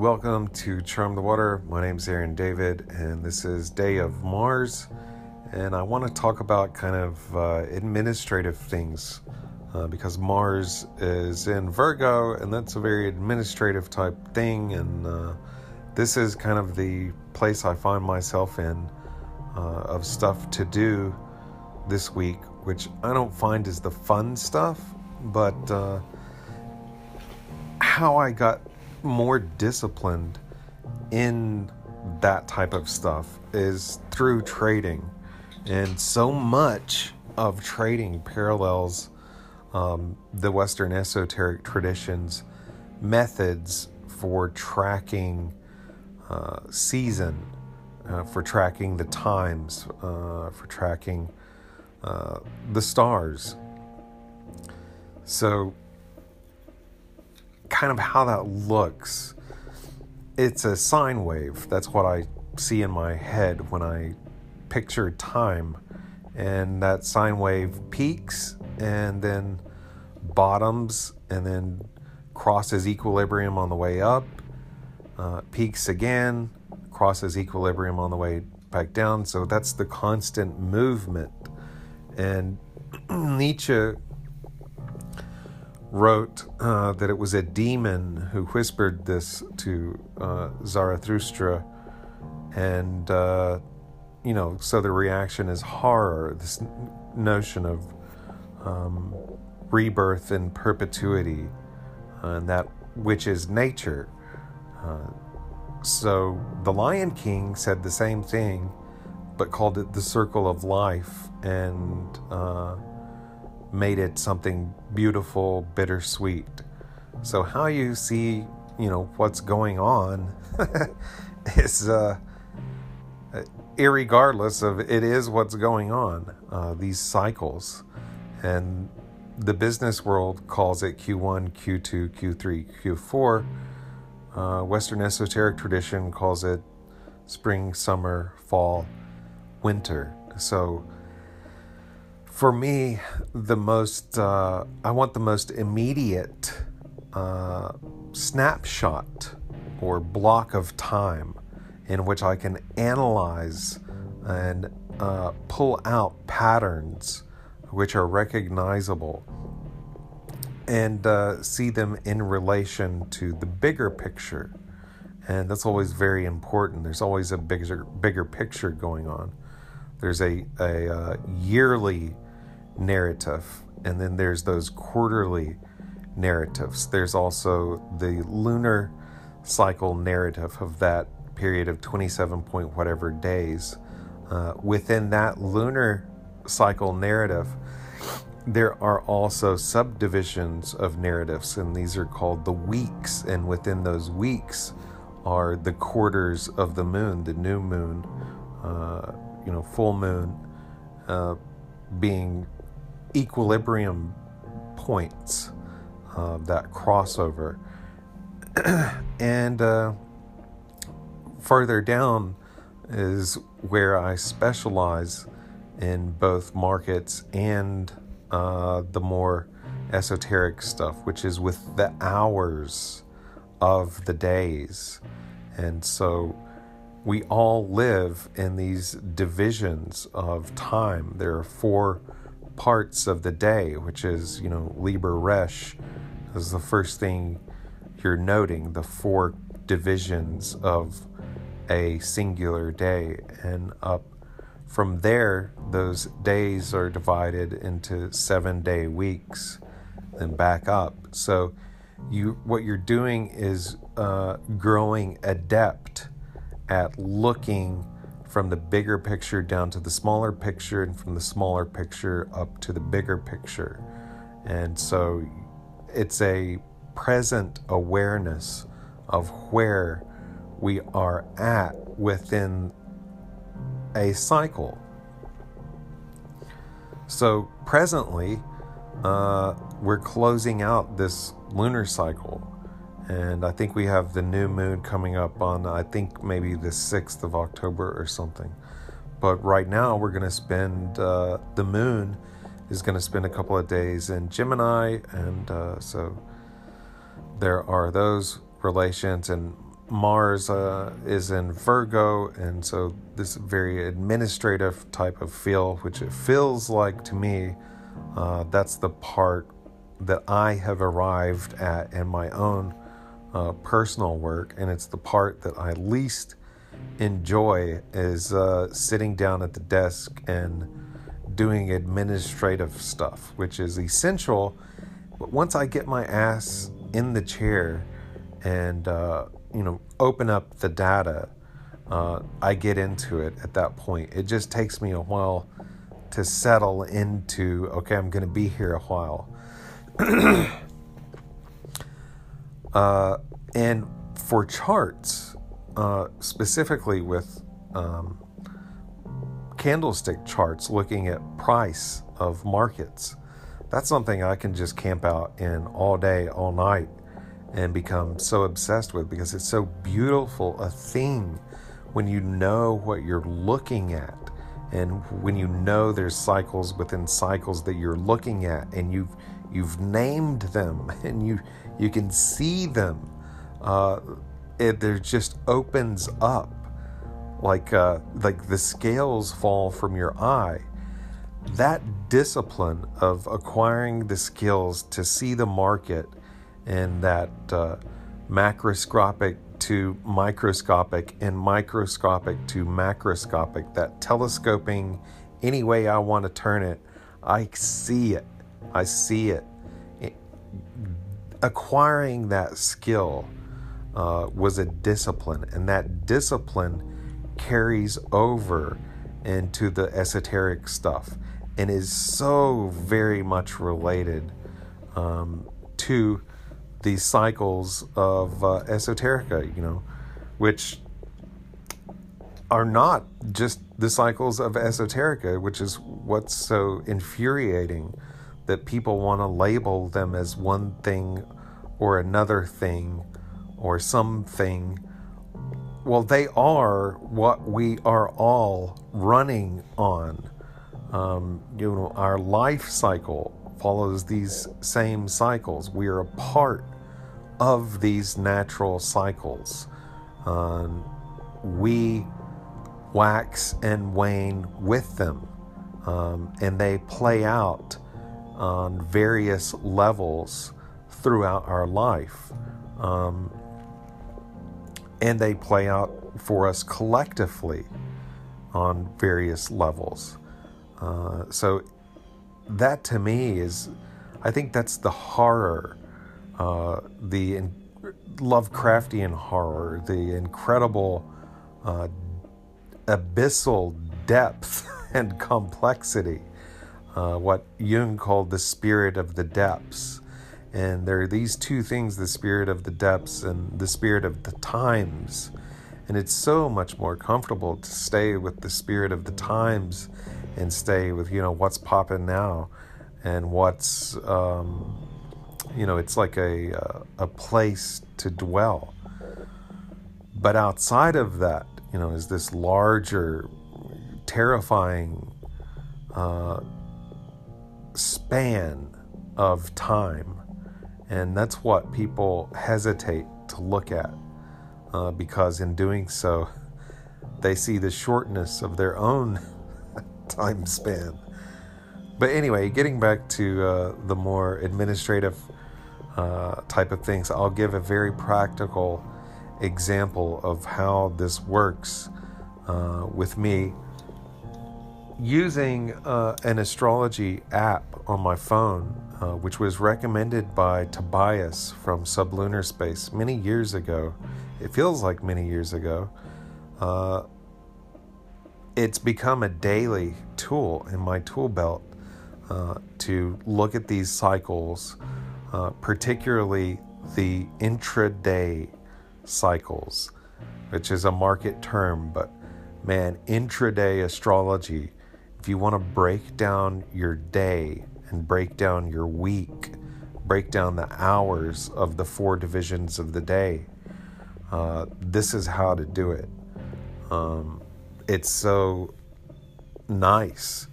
Welcome to Charm the Water. My name is Aaron David, and this is Day of Mars. And I want to talk about kind of administrative things because Mars is in Virgo, and that's a very administrative type thing. And this is kind of the place I find myself in of stuff to do this week, which I don't find is the fun stuff, but how I got more disciplined in that type of stuff is through trading. And so much of trading parallels the Western esoteric traditions' methods for tracking season, for tracking the times, for tracking the stars. So kind of how that looks, it's a sine wave. That's what I see in my head when I picture time, and that sine wave peaks and then bottoms and then crosses equilibrium on the way up, peaks again, crosses equilibrium on the way back down. So that's the constant movement. And Nietzsche wrote that it was a demon who whispered this to Zarathustra, and so the reaction is horror, this notion of rebirth in perpetuity, and that which is nature. So the Lion King said the same thing, but called it the circle of life, and made it something beautiful, bittersweet. So how you see, what's going on is irregardless of it is what's going on, these cycles. And the business world calls it Q1, Q2, Q3, Q4. Western esoteric tradition calls it spring, summer, fall, winter. So for me, I want the most immediate snapshot or block of time in which I can analyze and pull out patterns which are recognizable and see them in relation to the bigger picture. And that's always very important. There's always a bigger picture going on. There's a yearly narrative, and then there's those quarterly narratives. There's also the lunar cycle narrative of that period of 27 point whatever days. Within that lunar cycle narrative, there are also subdivisions of narratives, and these are called the weeks. And within those weeks are the quarters of the moon, the new moon, full moon, being equilibrium points of that crossover. And further down is where I specialize in both markets and the more esoteric stuff, which is with the hours of the days. And so we all live in these divisions of time. There are four parts of the day, which is, Liber Resh is the first thing you're noting, the four divisions of a singular day. And up from there, those days are divided into 7-day weeks, then back up. So what you're doing is growing adept at looking from the bigger picture down to the smaller picture, and from the smaller picture up to the bigger picture. And so it's a present awareness of where we are at within a cycle. So presently, we're closing out this lunar cycle. And I think we have the new moon coming up on, I think, maybe the 6th of October or something. But right now we're going to spend, the moon is going to spend a couple of days in Gemini. And so there are those relations. And Mars is in Virgo, and so this very administrative type of feel, which it feels like to me, that's the part that I have arrived at in my own personal work, and it's the part that I least enjoy is sitting down at the desk and doing administrative stuff, which is essential. But once I get my ass in the chair and open up the data, I get into it at that point. It just takes me a while to settle into, okay, I'm going to be here a while. And for charts, specifically with candlestick charts, looking at price of markets, that's something I can just camp out in all day, all night, and become so obsessed with, because it's so beautiful a thing when you know what you're looking at, and when you know there's cycles within cycles that you're looking at, and you've named them, and you can see them. It just opens up, like the scales fall from your eye. That discipline of acquiring the skills to see the market in that macroscopic to microscopic and microscopic to macroscopic, that telescoping any way I want to turn it, I see it. Acquiring that skill was a discipline, and that discipline carries over into the esoteric stuff and is so very much related to the cycles of esoterica, which are not just the cycles of esoterica, which is what's so infuriating, that people want to label them as one thing or another thing or something. Well, they are what we are all running on. Our life cycle follows these same cycles. We are a part of these natural cycles. We wax and wane with them, and they play out on various levels throughout our life. And they play out for us collectively on various levels. So that to me is, I think that's the horror, the Lovecraftian horror, the incredible abyssal depth and complexity, what Jung called the spirit of the depths. And there are these two things, the spirit of the depths and the spirit of the times. And it's so much more comfortable to stay with the spirit of the times and stay with, what's popping now and what's, it's like a place to dwell. But outside of that, is this larger, terrifying span of time. And that's what people hesitate to look at, because in doing so, they see the shortness of their own time span. But anyway, getting back to the more administrative type of things, I'll give a very practical example of how this works with me using an astrology app on my phone, which was recommended by Tobias from Sublunar Space many years ago. It feels like many years ago. It's become a daily tool in my tool belt to look at these cycles, particularly the intraday cycles, which is a market term, but man, intraday astrology, if you want to break down your day and break down your week, break down the hours of the four divisions of the day, this is how to do it. It's so nice.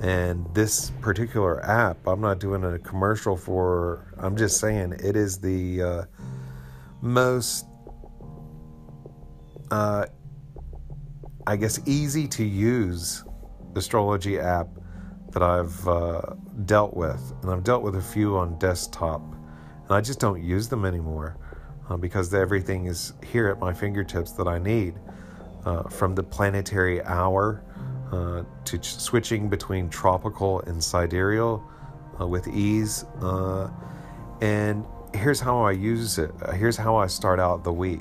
And this particular app, I'm not doing a commercial for, I'm just saying it is the most I guess, easy to use astrology app that I've dealt with. And I've dealt with a few on desktop, and I just don't use them anymore because everything is here at my fingertips that I need, from the planetary hour to switching between tropical and sidereal with ease. And here's how I use it. Here's how I start out the week.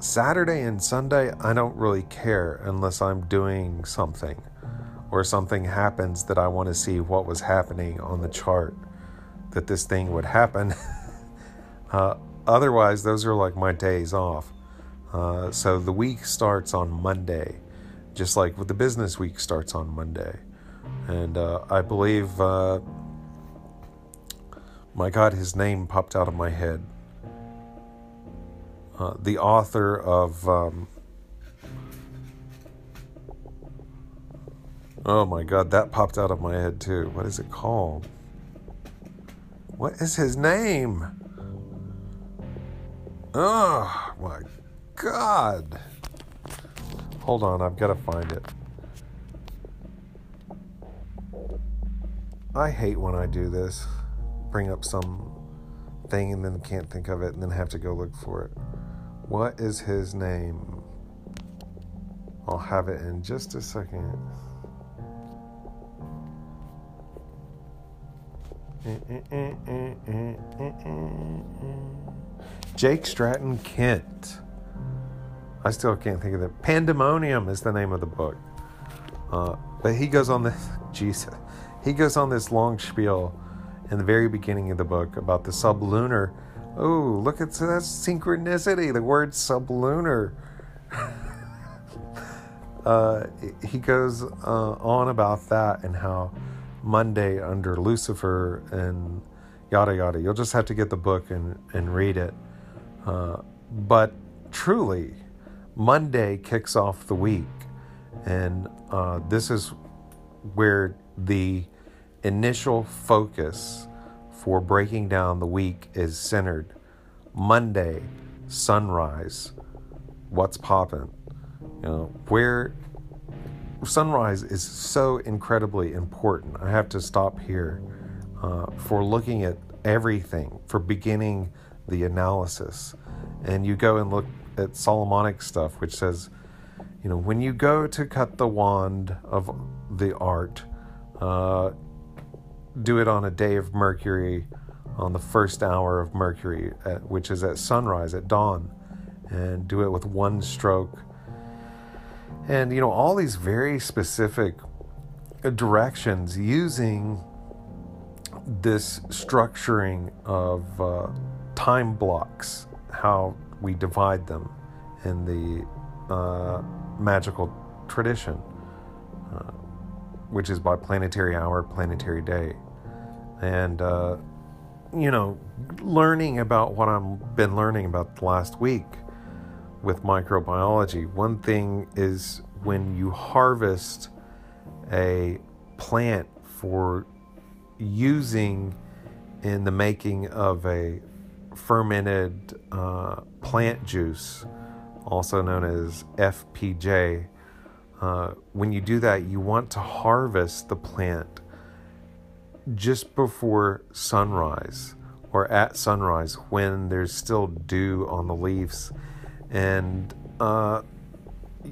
Saturday and Sunday, I don't really care unless I'm doing something or something happens that I want to see what was happening on the chart that this thing would happen. Otherwise, those are like my days off. So the week starts on Monday, just like with the business week starts on Monday. And I believe, my God, his name popped out of my head. The author of, oh my God, that popped out of my head too. What is it called? What is his name? Oh my God. Hold on, I've got to find it. I hate when I do this. Bring up some thing and then can't think of it and then have to go look for it. What is his name? I'll have it in just a second. Jake Stratton Kent. I still can't think of it. Pandemonium is the name of the book. But he goes on this... Jesus. He goes on this long spiel in the very beginning of the book about the sublunar. Oh, look at that synchronicity. The word sublunar. He goes on about that and how Monday under Lucifer and yada yada. You'll just have to get the book and read it. But truly, Monday kicks off the week. And this is where the initial focus for breaking down the week is centered. Monday, sunrise. What's poppin'? You know, where... Sunrise is so incredibly important. I have to stop here for looking at everything, for beginning the analysis. And you go and look at Solomonic stuff, which says, you know, when you go to cut the wand of the art, do it on a day of Mercury, on the first hour of Mercury, which is at sunrise, at dawn, and do it with one stroke. And, you know, all these very specific directions using this structuring of time blocks, how we divide them in the magical tradition, which is by planetary hour, planetary day. And, you know, learning about what I've been learning about the last week, with microbiology. One thing is when you harvest a plant for using in the making of a fermented plant juice, also known as FPJ, when you do that, you want to harvest the plant just before sunrise or at sunrise when there's still dew on the leaves. And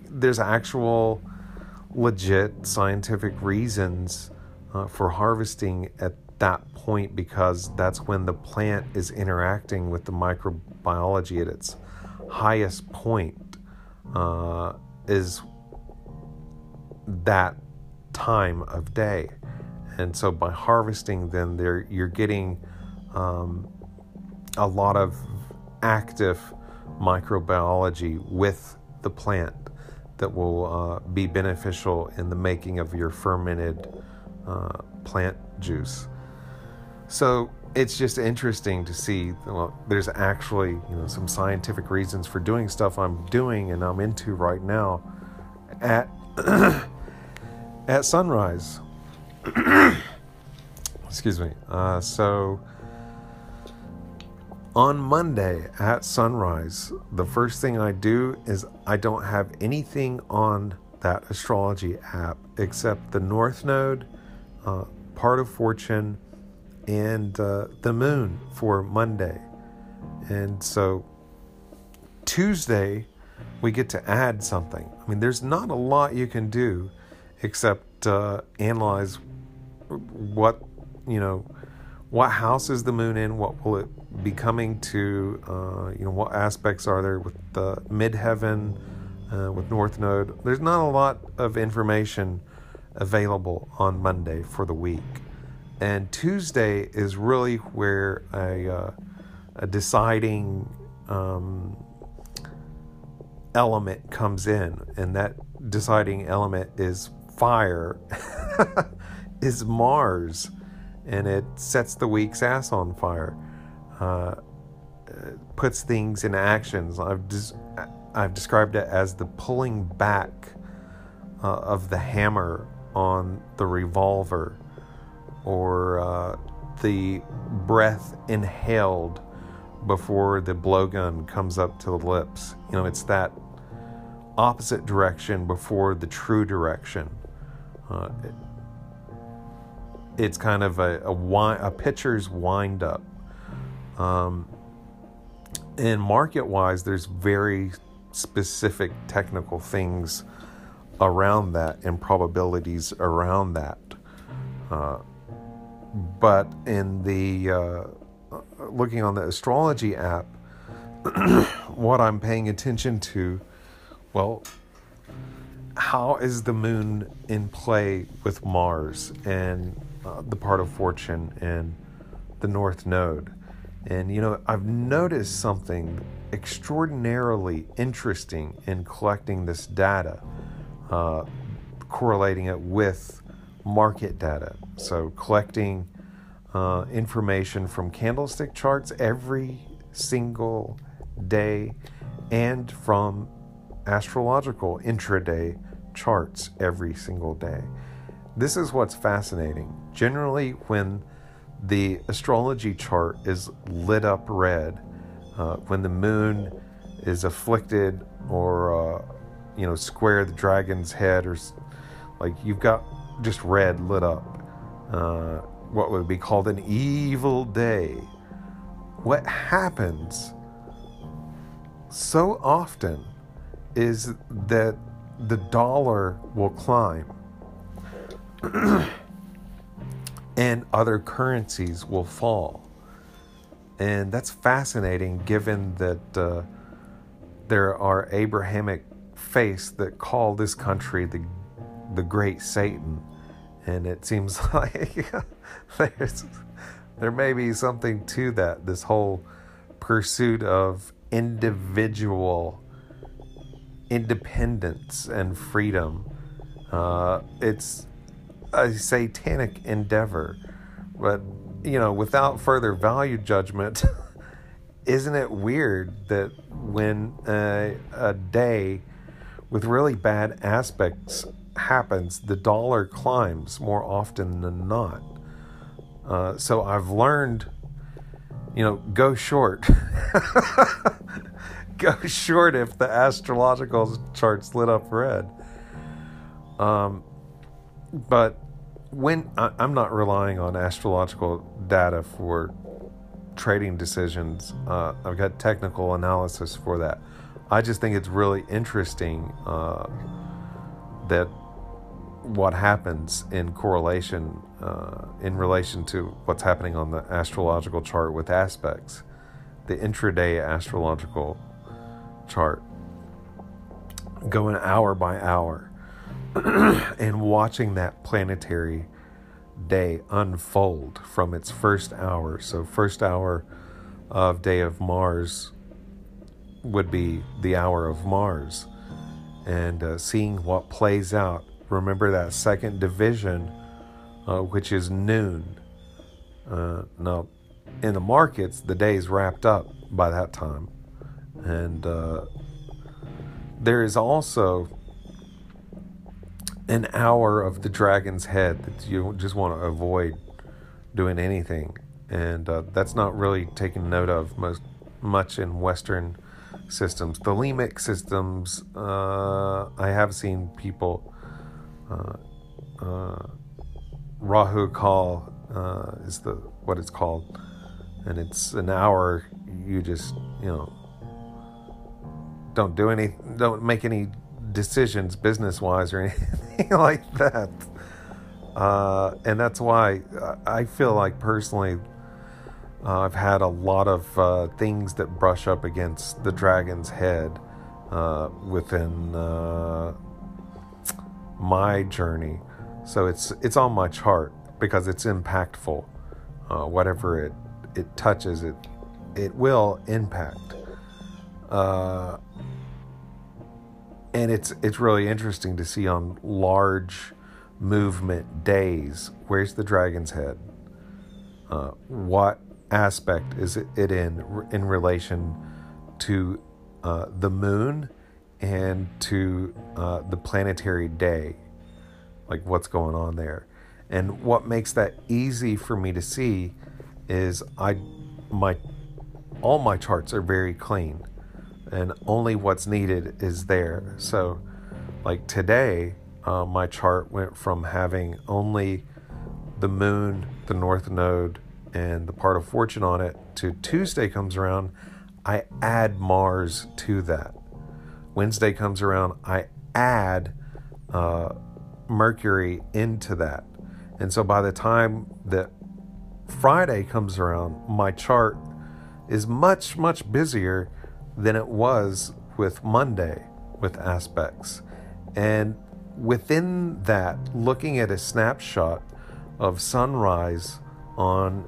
there's actual legit scientific reasons for harvesting at that point, because that's when the plant is interacting with the microbiology at its highest point, is that time of day. And so by harvesting, then you're getting a lot of active microbiology with the plant that will be beneficial in the making of your fermented plant juice. So it's just interesting to see, well, there's actually, you know, some scientific reasons for doing stuff I'm doing and I'm into right now at at sunrise. Excuse me. So On Monday at sunrise, the first thing I do is I don't have anything on that astrology app except the North Node, part of Fortune, and the Moon for Monday. And so Tuesday, we get to add something. I mean, there's not a lot you can do except analyze what, you know, what house is the moon in? What will it be coming to? You know, what aspects are there with the midheaven, with North Node? There's not a lot of information available on Monday for the week. And Tuesday is really where a deciding element comes in. And that deciding element is fire, is Mars. And it sets the week's ass on fire, puts things in actions. I've described it as the pulling back of the hammer on the revolver, or the breath inhaled before the blowgun comes up to the lips. You know, it's that opposite direction before the true direction. It's kind of a pitcher's wind-up. And market-wise, there's very specific technical things around that and probabilities around that. But in the looking on the astrology app, what I'm paying attention to, well, how is the moon in play with Mars and the part of Fortune and the North Node? And, you know, I've noticed something extraordinarily interesting in collecting this data, correlating it with market data. So collecting information from candlestick charts every single day and from astrological intraday charts every single day. This is what's fascinating. Generally, when the astrology chart is lit up red, when the moon is afflicted, or you know, square the dragon's head, or like you've got just red lit up, what would be called an evil day. What happens so often is that the dollar will climb and other currencies will fall. And that's fascinating, given that there are Abrahamic faiths that call this country the Great Satan. And it seems like there may be something to that, this whole pursuit of individual independence and freedom. It's a satanic endeavor, but, you know, without further value judgment, isn't it weird that when a day with really bad aspects happens, the dollar climbs more often than not? So I've learned, you know, go short. Go short if the astrological chart's lit up red. But when I'm not relying on astrological data for trading decisions, I've got technical analysis for that. I just think it's really interesting that what happens in correlation in relation to what's happening on the astrological chart with aspects, the intraday astrological chart, going hour by hour and watching that planetary day unfold from its first hour. So first hour of Day of Mars would be the hour of Mars, and seeing what plays out. Remember that second division, which is noon. Now in the markets, the day's wrapped up by that time. And there is also an hour of the dragon's head that you just want to avoid doing anything. And that's not really taken note of most much in Western systems. Thelemic systems, I have seen people, Rahu Kal is what it's called, and it's an hour. You just, don't do any, don't make any decisions business-wise or anything like that. And that's why I feel like personally I've had a lot of things that brush up against the dragon's head within my journey. So it's on my chart because it's impactful. Whatever it touches, it will impact. And it's really interesting to see on large movement days, where's the dragon's head? What aspect is it in relation to the moon and to the planetary day? Like, what's going on there? And what makes that easy for me to see is all my charts are very clean, and only what's needed is there. So, like today, my chart went from having only the moon, the north node, and the part of fortune on it, to Tuesday comes around, I add Mars to that. Wednesday comes around, I add Mercury into that. And so by the time that Friday comes around, my chart is much, much busier than it was with Monday, with aspects. And within that, looking at a snapshot of sunrise on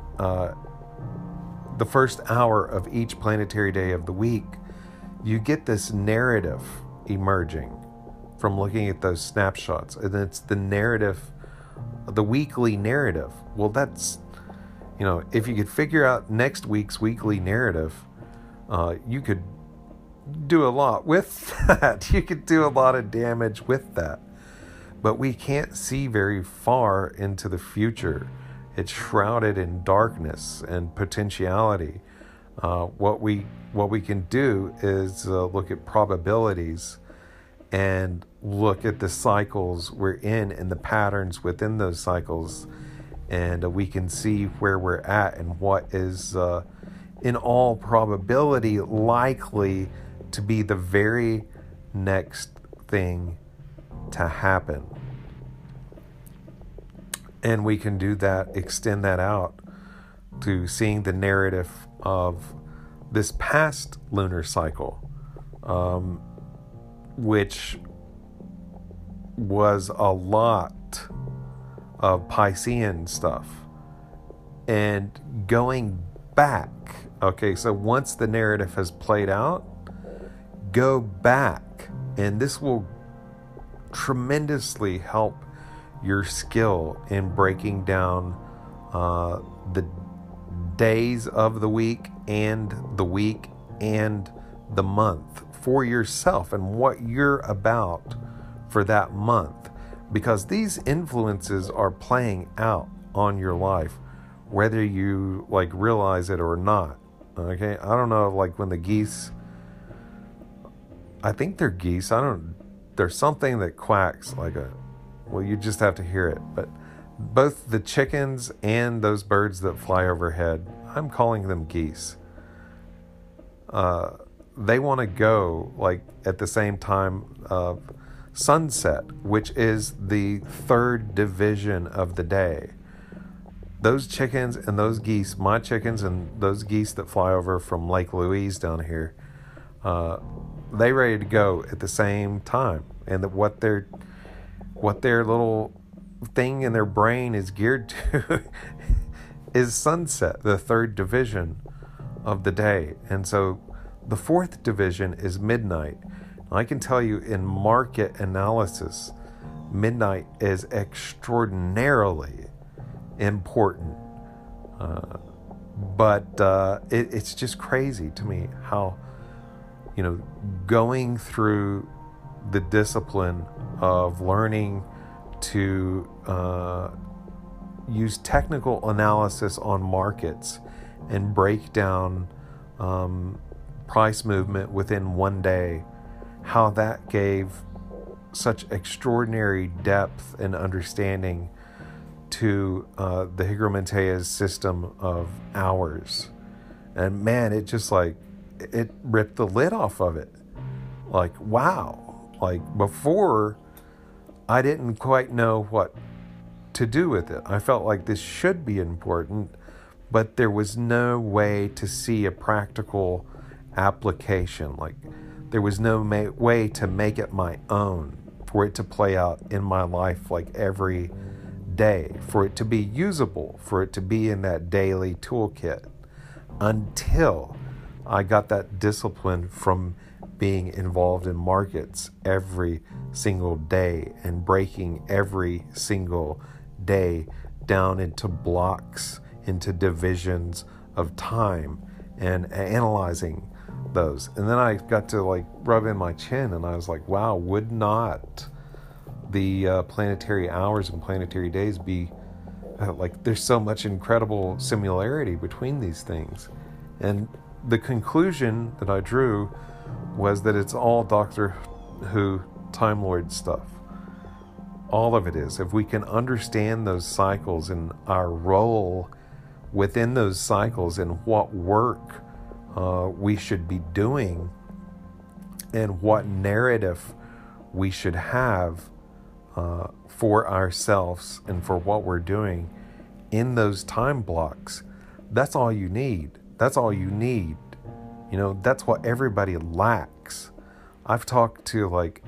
the first hour of each planetary day of the week, you get this narrative emerging from looking at those snapshots. And it's the narrative, the weekly narrative. Well, that's, if you could figure out next week's weekly narrative, you could do a lot with that. You could do a lot of damage with that. But we can't see very far into the future. It's shrouded in darkness and potentiality. What we can do is look at probabilities and look at the cycles we're in and the patterns within those cycles, and we can see where we're at and what is in all probability likely to be the very next thing to happen. And we can do that, extend that out to seeing the narrative of this past lunar cycle, which was a lot of Piscean stuff. And going back, okay, so once the narrative has played out, go back, and this will tremendously help your skill in breaking down the days of the week and the month for yourself and what you're about for that month, because these influences are playing out on your life whether you realize it or not. Okay, I don't know, when the geese, I think they're geese, there's something that quacks well, you just have to hear it. But both the chickens and those birds that fly overhead, I'm calling them geese. They want to go at the same time of sunset, which is the third division of the day. Those chickens and those geese, my chickens and those geese that fly over from Lake Louise down here, they ready to go at the same time. And what their little thing in their brain is geared to is sunset, the third division of the day. And so the fourth division is midnight. I can tell you in market analysis, midnight is extraordinarily important. But it's just crazy to me how, going through the discipline of learning to use technical analysis on markets and break down price movement within one day, how that gave such extraordinary depth and understanding to the Higromantea's system of hours. And man, it just like, it ripped the lid off of it. Like, wow. Like before, I didn't quite know what to do with it. I felt like this should be important, but there was no way to see a practical application. Like there was no way to make it my own, for it to play out in my life like every day, for it to be usable, for it to be in that daily toolkit, until I got that discipline from being involved in markets every single day and breaking every single day down into blocks, into divisions of time, and analyzing those. And then I got to like rub in my chin and I was like, wow, would not the planetary hours and planetary days be like, there's so much incredible similarity between these things. And the conclusion that I drew was that it's all Doctor Who Time Lord stuff. All of it is. If we can understand those cycles and our role within those cycles and what work we should be doing and what narrative we should have for ourselves and for what we're doing in those time blocks, that's all you need. That's all you need. You know, that's what everybody lacks. I've talked to like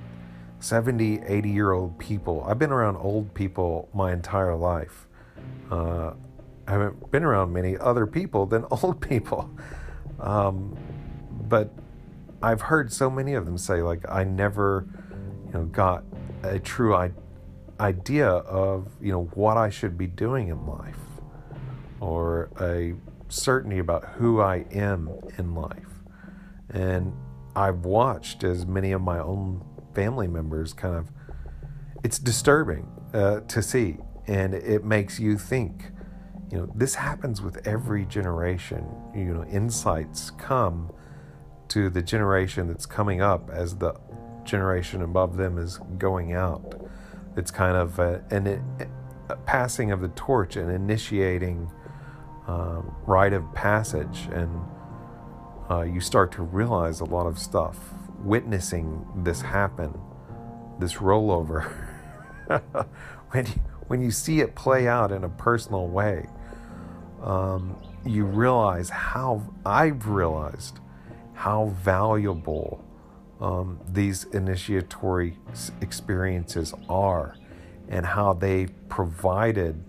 70, 80-year-old people. I've been around old people my entire life. I haven't been around many other people than old people. But I've heard so many of them say, like, I never, you know, got a true idea of, you know, what I should be doing in life, or a certainty about who I am in life. And I've watched as many of my own family members kind of, it's disturbing to see, and it makes you think, you know, this happens with every generation. You know, insights come to the generation that's coming up as the generation above them is going out. It's kind of a passing of the torch and initiating rite of passage, and you start to realize a lot of stuff, witnessing this happen, this rollover, when you see it play out in a personal way. You realize how valuable these initiatory experiences are, and how they provided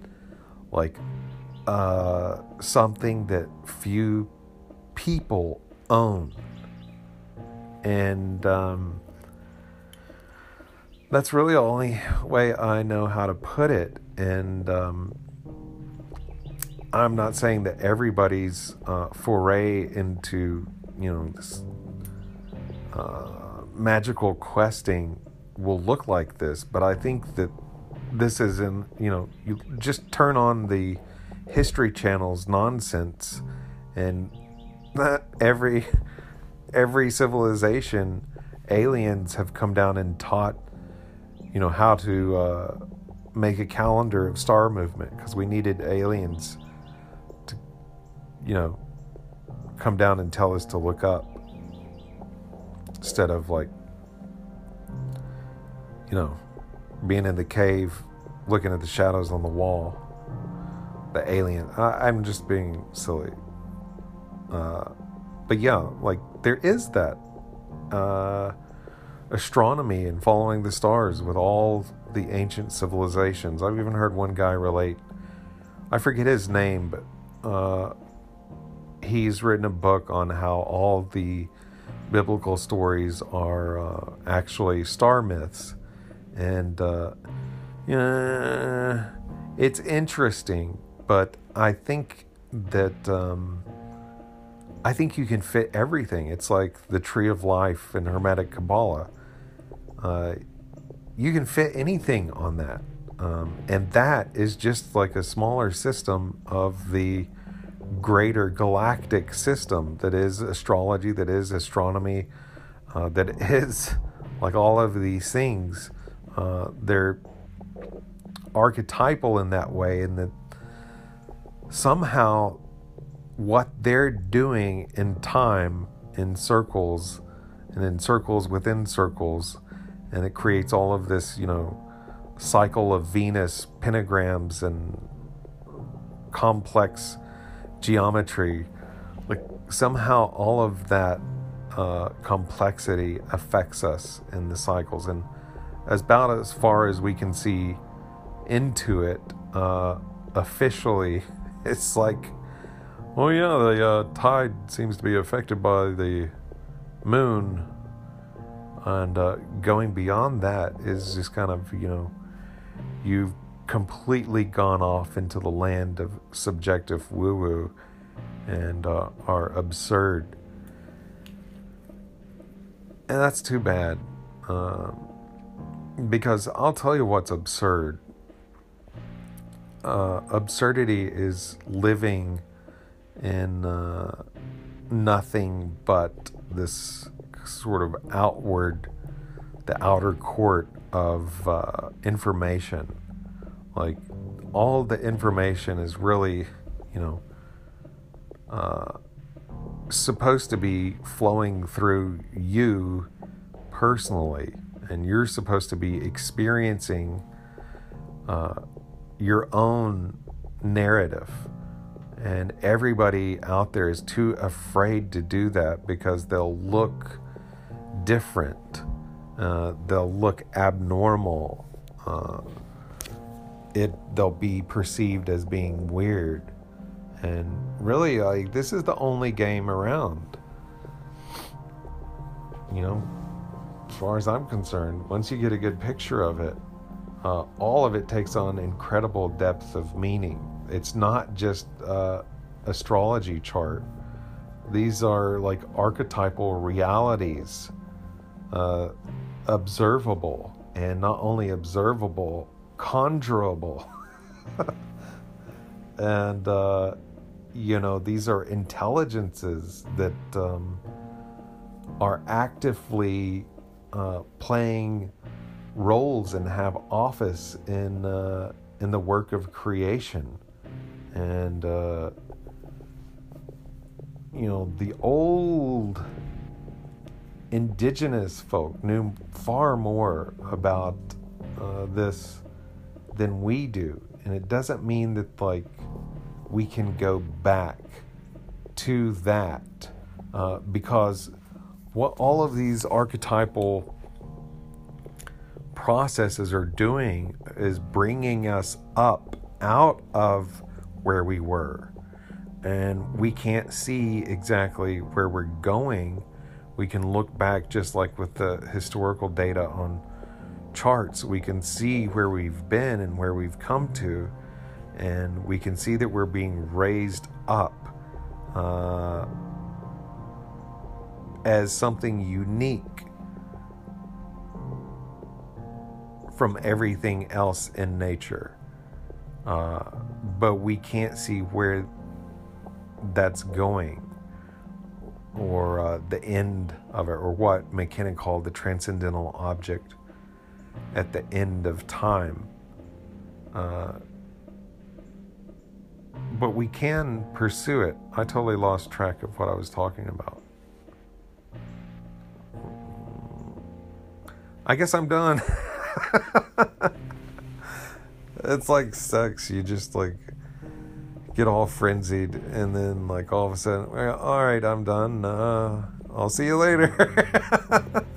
like something that few people own. And that's really the only way I know how to put it. And I'm not saying that everybody's foray into, you know, this magical questing will look like this, but I think that this is in, you know, you just turn on the History Channel's nonsense, and every civilization, aliens have come down and taught, you know, how to make a calendar of star movement, because we needed aliens to, you know, come down and tell us to look up, instead of like, you know, being in the cave looking at the shadows on the wall. The alien, I'm just being silly, but yeah, like there is that astronomy and following the stars with all the ancient civilizations. I've even heard one guy relate, I forget his name, but he's written a book on how all the biblical stories are actually star myths. And it's interesting, but I think that I think you can fit everything. It's like the Tree of Life and Hermetic Kabbalah. You can fit anything on that. And that is just like a smaller system of the greater galactic system that is astrology, that is astronomy, that is like all of these things. They're archetypal in that way, and that somehow what they're doing in time, in circles, and in circles within circles, and it creates all of this, cycle of Venus pentagrams and complex geometry. Like somehow all of that complexity affects us in the cycles, and as about as far as we can see into it officially, it's like, oh yeah, the tide seems to be affected by the moon, and going beyond that is just kind of, you've completely gone off into the land of subjective woo-woo and are absurd, and that's too bad, because I'll tell you what's absurd. Absurdity is living in nothing but this sort of the outer court of information. Like all the information is really, supposed to be flowing through you personally, and you're supposed to be experiencing your own narrative. And everybody out there is too afraid to do that because they'll look different. They'll look abnormal. They'll be perceived as being weird. And really, this is the only game around. As far as I'm concerned, once you get a good picture of it, all of it takes on incredible depth of meaning. It's not just astrology chart. These are like archetypal realities, observable, and not only observable, conjurable. And, these are intelligences that are actively playing roles and have office in the work of creation. And, the old indigenous folk knew far more about this than we do. And it doesn't mean that, we can go back to that. Because what all of these archetypal processes are doing is bringing us up out of where we were, and we can't see exactly where we're going. We can look back, just like with the historical data on charts, we can see where we've been and where we've come to, and we can see that we're being raised up as something unique from everything else in nature. But we can't see where that's going, or the end of it, or what McKinnon called the transcendental object at the end of time. But we can pursue it. I totally lost track of what I was talking about. I guess I'm done. It's like sex. You just get all frenzied, and then all of a sudden, all right, I'm done. I'll see you later.